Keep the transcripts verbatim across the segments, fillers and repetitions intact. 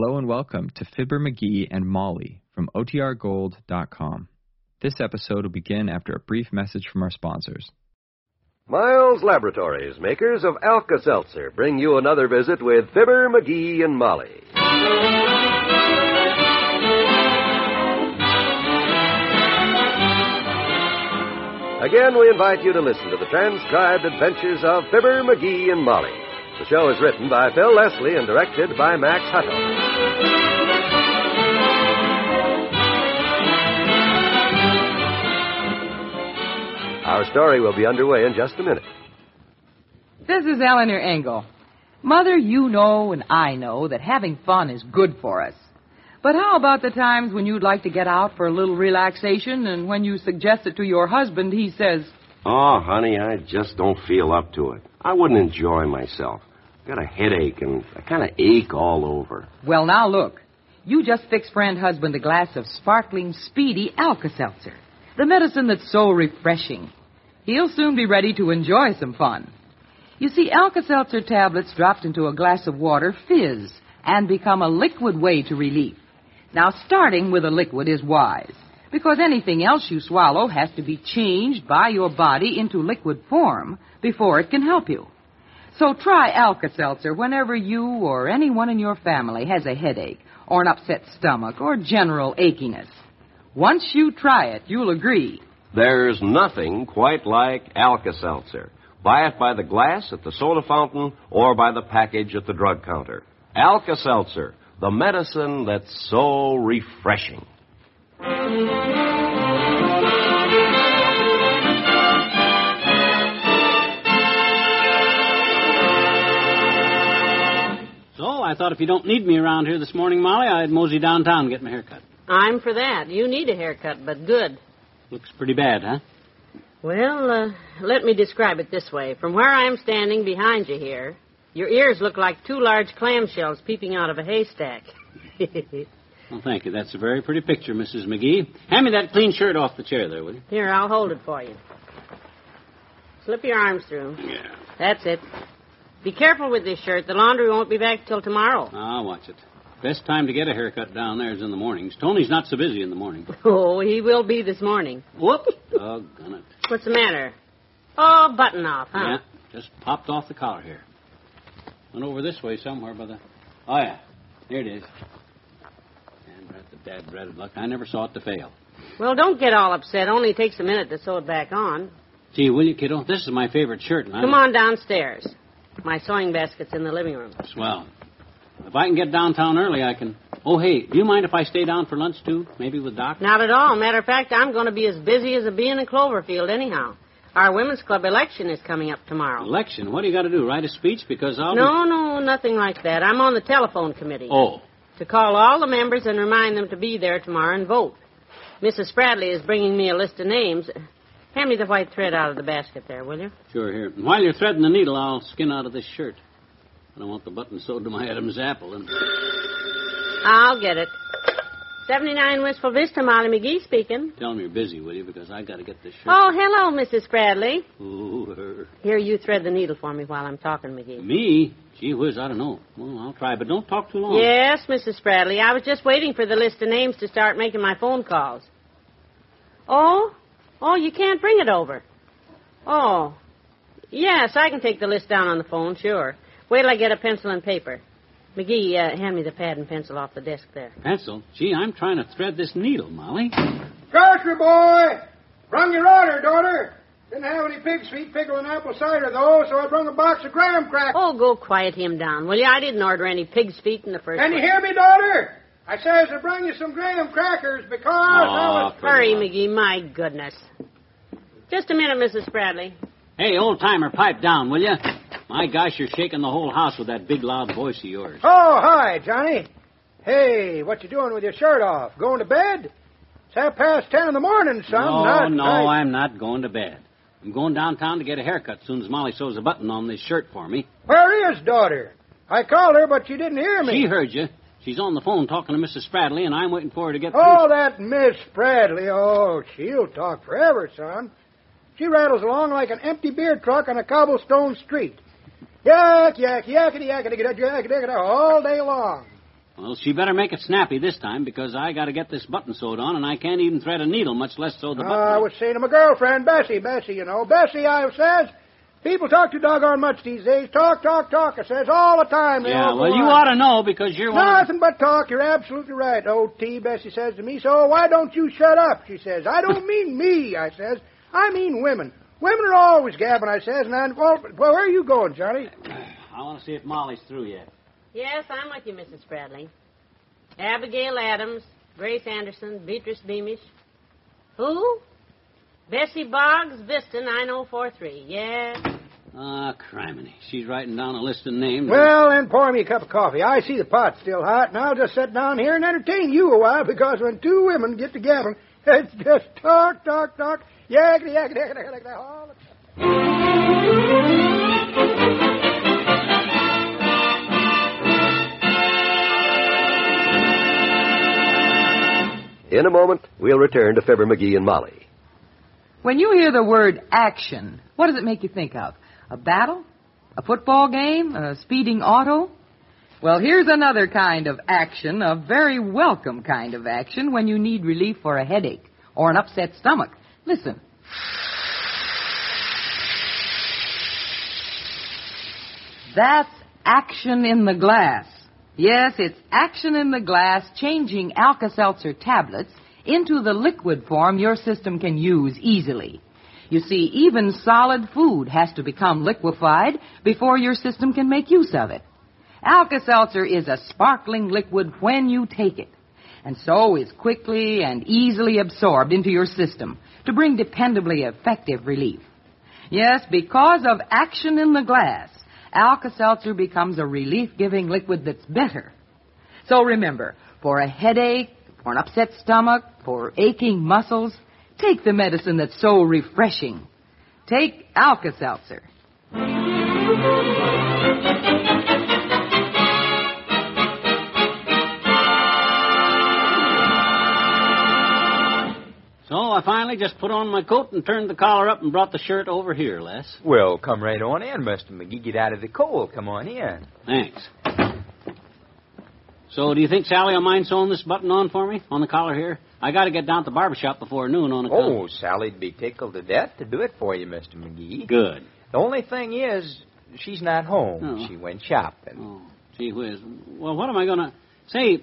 Hello and welcome to Fibber McGee and Molly from O T R Gold dot com. This episode will begin after a brief message from our sponsors. Miles Laboratories, makers of Alka-Seltzer, bring you another visit with Fibber McGee and Molly. Again, we invite you to listen to the transcribed adventures of Fibber McGee and Molly. The show is written by Phil Leslie and directed by Max Hutton. Our story will be underway in just a minute. This is Eleanor Engel. Mother, you know and I know that having fun is good for us. But how about the times when you'd like to get out for a little relaxation and when you suggest it to your husband, he says, "Oh, honey, I just don't feel up to it. I wouldn't enjoy myself. Got a headache and I kind of ache all over." Well, now look. You just fixed friend husband a glass of sparkling, speedy Alka-Seltzer, the medicine that's so refreshing. He'll soon be ready to enjoy some fun. You see, Alka-Seltzer tablets dropped into a glass of water fizz and become a liquid way to relief. Now, starting with a liquid is wise, because anything else you swallow has to be changed by your body into liquid form before it can help you. So try Alka-Seltzer whenever you or anyone in your family has a headache or an upset stomach or general achiness. Once you try it, you'll agree. There's nothing quite like Alka-Seltzer. Buy it by the glass at the soda fountain or by the package at the drug counter. Alka-Seltzer, the medicine that's so refreshing. So, I thought if you don't need me around here this morning, Molly, I'd mosey downtown and get my hair cut. I'm for that. You need a haircut, but good. Looks pretty bad, huh? Well, uh, let me describe it this way. From where I'm standing behind you here, your ears look like two large clamshells peeping out of a haystack. Well, thank you. That's a very pretty picture, Missus McGee. Hand me that clean shirt off the chair there, will you? Here, I'll hold it for you. Slip your arms through. Yeah. That's it. Be careful with this shirt. The laundry won't be back till tomorrow. Ah, watch it. Best time to get a haircut down there is in the mornings. Tony's not so busy in the morning. Oh, he will be this morning. Whoop. Doggone it. What's the matter? Oh, button off, huh? Yeah, just popped off the collar here. Went over this way somewhere by the... Oh, yeah. There it is. The bad bread of luck. I never saw it to fail. Well, don't get all upset. Only takes a minute to sew it back on. Gee, will you, kiddo? This is my favorite shirt. And Come I'm... on downstairs. My sewing basket's in the living room. Swell. If I can get downtown early, I can... Oh, hey, do you mind if I stay down for lunch, too? Maybe with Doc? Not at all. Matter of fact, I'm going to be as busy as a bee in a clover field anyhow. Our women's club election is coming up tomorrow. Election? What do you got to do? Write a speech? Because I'll... No, be... no, nothing like that. I'm on the telephone committee. Oh, to call all the members and remind them to be there tomorrow and vote. Missus Spradley is bringing me a list of names. Hand me the white thread out of the basket there, will you? Sure, here. And while you're threading the needle, I'll skin out of this shirt. I don't want the button sewed to my Adam's apple. And... I'll get it. seventy-nine Wistful Vista, Molly McGee speaking. Tell them you're busy, will you, because I got to get this shirt. Oh, hello, Missus Spradley. Ooh, her. Here, you thread the needle for me while I'm talking, McGee. Me? Gee whiz, I don't know. Well, I'll try, but don't talk too long. Yes, Missus Spradley. I was just waiting for the list of names to start making my phone calls. Oh? Oh, you can't bring it over. Oh. Yes, I can take the list down on the phone, sure. Wait till I get a pencil and paper. McGee, uh, hand me the pad and pencil off the desk there. Pencil? Gee, I'm trying to thread this needle, Molly. Grocery boy! Brung your order, daughter. Didn't have any pig's feet, pickle, and apple cider, though, so I brung a box of graham crackers. Oh, go quiet him down, will you? I didn't order any pig's feet in the first place. Can you hear me, daughter? I says I brung you some graham crackers because oh, I was... Hurry, McGee, my goodness. Just a minute, Missus Spradley. Hey, old-timer, pipe down, will you? My gosh, you're shaking the whole house with that big, loud voice of yours. Oh, hi, Johnny. Hey, what you doing with your shirt off? Going to bed? It's half past ten in the morning, son. No, not no, I... I'm not going to bed. I'm going downtown to get a haircut as soon as Molly sews a button on this shirt for me. Where is daughter? I called her, but she didn't hear me. She heard you. She's on the phone talking to Missus Spradley, and I'm waiting for her to get... Oh, through. That Miss Spradley. Oh, she'll talk forever, son. She rattles along like an empty beer truck on a cobblestone street. Yak, yak, yakety, yakety, yakety, yakety, all day long. Well, she better make it snappy this time, because I got to get this button sewed on, and I can't even thread a needle, much less sew the button. Uh, I was saying to my girlfriend, Bessie, Bessie, you know, Bessie, I says, people talk too doggone much these days. Talk, talk, talk, I says, all the time. They yeah, well, you ought to know, because you're one Nothing of... but talk, you're absolutely right. Old T, Bessie says to me, so why don't you shut up, she says. I don't mean me, I says, I mean women. Women are always gabbing, I says, and I'm, well, where are you going, Johnny? I want to see if Molly's through yet. Yes, I'm with you, Missus Spradley. Abigail Adams, Grace Anderson, Beatrice Beamish. Who? Bessie Boggs Viston, I know four three. Yes. Ah, oh, criminy. She's writing down a list of names. Well, then pour me a cup of coffee. I see the pot's still hot, and I'll just sit down here and entertain you a while, because when two women get to gabbing, it's just talk, talk, talk, yakety, yakety, yakety, yakety, all the time. In a moment, we'll return to Fibber McGee and Molly. When you hear the word action, what does it make you think of? A battle? A football game? A speeding auto? Well, here's another kind of action, a very welcome kind of action when you need relief for a headache or an upset stomach. Listen. That's action in the glass. Yes, it's action in the glass, changing Alka-Seltzer tablets into the liquid form your system can use easily. You see, even solid food has to become liquefied before your system can make use of it. Alka-Seltzer is a sparkling liquid when you take it, and so is quickly and easily absorbed into your system to bring dependably effective relief. Yes, because of action in the glass, Alka-Seltzer becomes a relief-giving liquid that's better. So remember, for a headache, for an upset stomach, for aching muscles, take the medicine that's so refreshing. Take Alka-Seltzer. So I finally just put on my coat and turned the collar up and brought the shirt over here, Les. Well, come right on in, Mister McGee. Get out of the cold. Come on in. Thanks. So do you think Sally will mind sewing this button on for me, on the collar here? I got to get down to the barbershop before noon on a collar. Oh, Sally'd be tickled to death to do it for you, Mister McGee. Good. The only thing is, she's not home. Oh. She went shopping. Oh, gee whiz. Well, what am I going to... Say...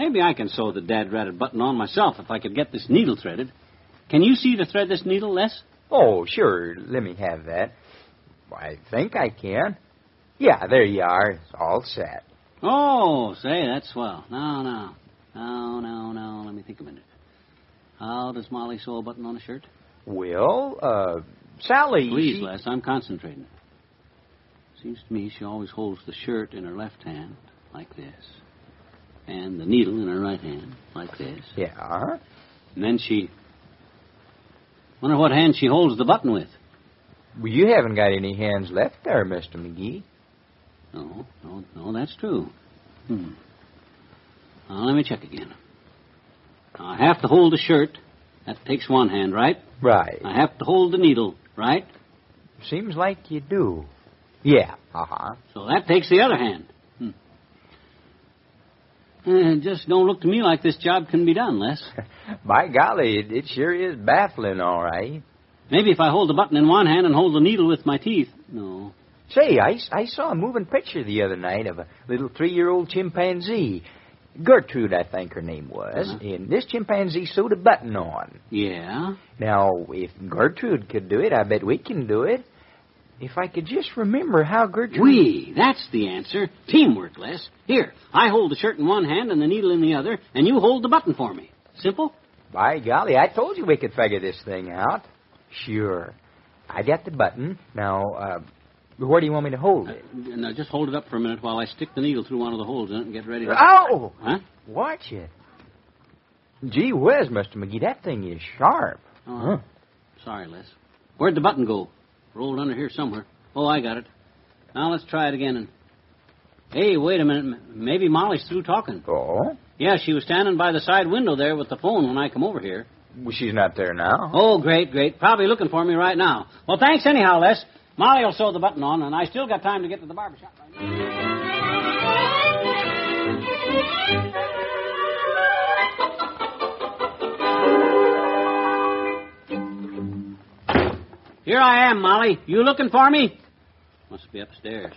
Maybe I can sew the dad-ratted button on myself if I could get this needle threaded. Can you see to thread this needle, Les? Oh, sure. Let me have that. I think I can. Yeah, there you are. It's all set. Oh, say, that's swell. No, no. No, no, no. Let me think a minute. How does Molly sew a button on a shirt? Well, uh, Sally... Please, she... Les, I'm concentrating. Seems to me she always holds the shirt in her left hand, like this. And the needle in her right hand, like this. Yeah. And then she... Wonder what hand she holds the button with. Well, you haven't got any hands left there, Mister McGee. No, no, no, that's true. Hmm. Now, let me check again. Now, I have to hold the shirt. That takes one hand, right? Right. I have to hold the needle, right? Seems like you do. Yeah. Uh-huh. So that takes the other hand. It just don't look to me like this job can be done, Les. By golly, it, it sure is baffling, all right. Maybe if I hold the button in one hand and hold the needle with my teeth. No. Say, I, I saw a moving picture the other night of a little three-year-old chimpanzee. Gertrude, I think her name was. Uh-huh. And this chimpanzee sewed a button on. Yeah? Now, if Gertrude could do it, I bet we can do it. If I could just remember how Gertrude... We, that's the answer. Teamwork, Les. Here, I hold the shirt in one hand and the needle in the other, and you hold the button for me. Simple? By golly, I told you we could figure this thing out. Sure. I got the button. Now, uh, where do you want me to hold it? Uh, now, just hold it up for a minute while I stick the needle through one of the holes in it and get ready to... Oh! Huh? Watch it. Gee whiz, Mister McGee, that thing is sharp. Oh, huh. Sorry, Les. Where'd the button go? Rolled under here somewhere. Oh, I got it. Now let's try it again. And hey, wait a minute. Maybe Molly's through talking. Oh? Yeah, she was standing by the side window there with the phone when I come over here. Well, she's not there now. Oh, great, great. Probably looking for me right now. Well, thanks anyhow, Les. Molly will sew the button on, and I still got time to get to the barbershop right now. Here I am, Molly. You looking for me? Must be upstairs.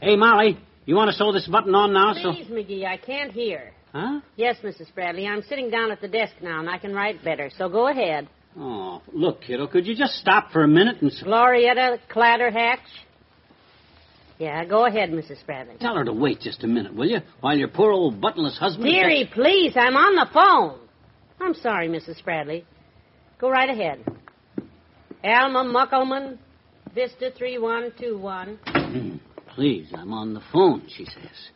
Hey, Molly, you want to sew this button on now? Please, so... McGee, I can't hear. Huh? Yes, Missus Bradley, I'm sitting down at the desk now, and I can write better, so go ahead. Oh, look, kiddo, could you just stop for a minute and... Glorietta Clatterhatch? Yeah, go ahead, Missus Bradley. Tell her to wait just a minute, will you, while your poor old buttonless husband... Dearie, just... please, I'm on the phone. I'm sorry, Missus Bradley. Go right ahead. Alma Muckelman, Vista three one two one. Mm, please, I'm on the phone, she says.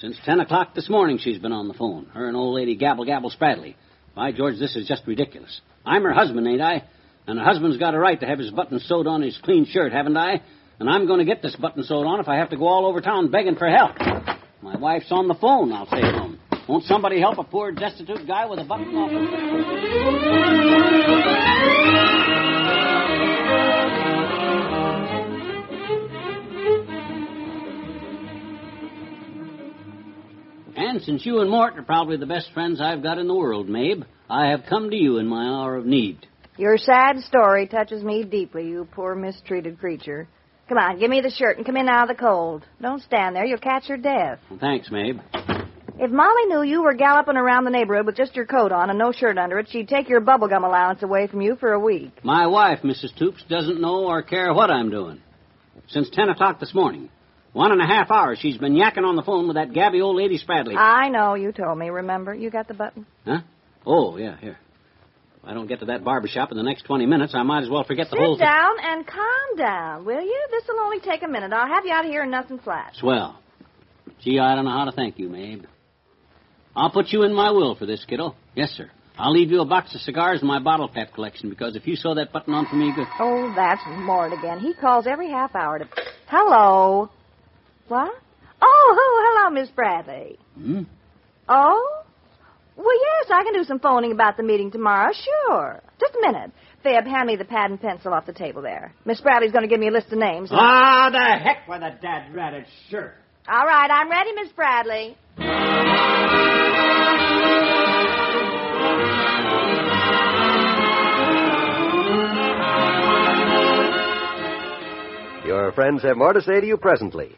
Since ten o'clock this morning, she's been on the phone. Her and old lady Gabble Gabble Spradley. By George, this is just ridiculous. I'm her husband, ain't I? And a husband's got a right to have his button sewed on his clean shirt, haven't I? And I'm going to get this button sewed on if I have to go all over town begging for help. My wife's on the phone, I'll say to him. Won't somebody help a poor destitute guy with a button off his shirt? And since you and Mort are probably the best friends I've got in the world, Mabe, I have come to you in my hour of need. Your sad story touches me deeply, you poor mistreated creature. Come on, give me the shirt and come in out of the cold. Don't stand there. You'll catch your death. Well, thanks, Mabe. If Molly knew you were galloping around the neighborhood with just your coat on and no shirt under it, she'd take your bubblegum allowance away from you for a week. My wife, Missus Toops, doesn't know or care what I'm doing. Since ten o'clock this morning, one and a half hours, she's been yakking on the phone with that gabby old lady Spradley. I know. You told me, remember? You got the button? Huh? Oh, yeah, here. If I don't get to that barbershop in the next twenty minutes, I might as well forget the Sit whole thing. Sit down and calm down, will you? This will only take a minute. I'll have you out of here in nothing flat. Swell. Gee, I don't know how to thank you, Mabe. I'll put you in my will for this, kiddo. Yes, sir. I'll leave you a box of cigars and my bottle cap collection, because if you sew that button on for me... Good... Oh, that's Mort again. He calls every half hour to... Hello. What? Oh, hello, Miss Bradley. Hmm? Oh? Well, yes, I can do some phoning about the meeting tomorrow, sure. Just a minute. Fib, hand me the pad and pencil off the table there. Miss Bradley's going to give me a list of names. And... Ah, the heck with a dad-ratted shirt. All right, I'm ready, Miss Bradley. Your friends have more to say to you presently.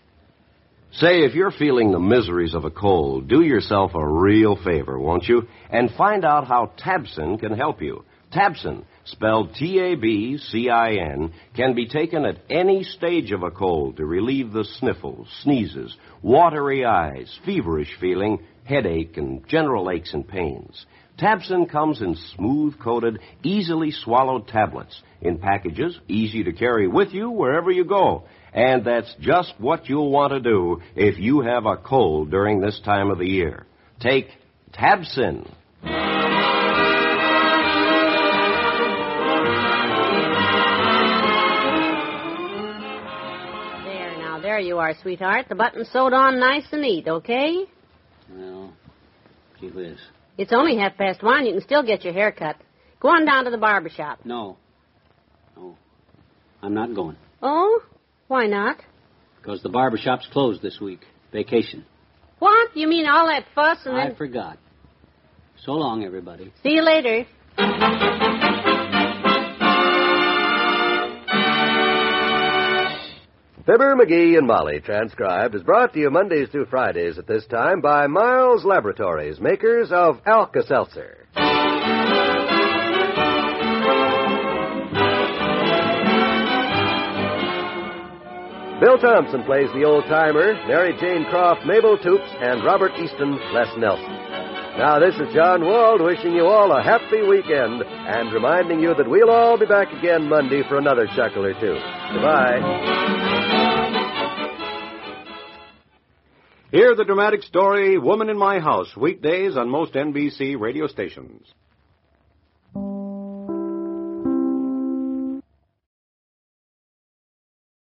Say, if you're feeling the miseries of a cold, do yourself a real favor, won't you? And find out how Tabson can help you. Tabson, spelled T A B C I N, can be taken at any stage of a cold to relieve the sniffles, sneezes, watery eyes, feverish feeling, headache, and general aches and pains. Tabson comes in smooth-coated, easily swallowed tablets in packages, easy to carry with you wherever you go. And that's just what you'll want to do if you have a cold during this time of the year. Take Tabson. There, now, there you are, sweetheart. The button's sewed on nice and neat, okay? Well, gee whiz. It's only half past one. You can still get your hair cut. Go on down to the barber shop. No. No. I'm not going. Oh? Why not? Because the barber shop's closed this week. Vacation. What? You mean all that fuss and then... I forgot. So long, everybody. See you later. Fibber McGee and Molly, transcribed, is brought to you Mondays through Fridays at this time by Miles Laboratories, makers of Alka-Seltzer. Bill Thompson plays the old-timer, Mary Jane Croft, Mabel Toops, and Robert Easton, Les Nelson. Now, this is John Wald wishing you all a happy weekend and reminding you that we'll all be back again Monday for another chuckle or two. Goodbye. Hear the dramatic story, Woman in My House, weekdays on most N B C radio stations.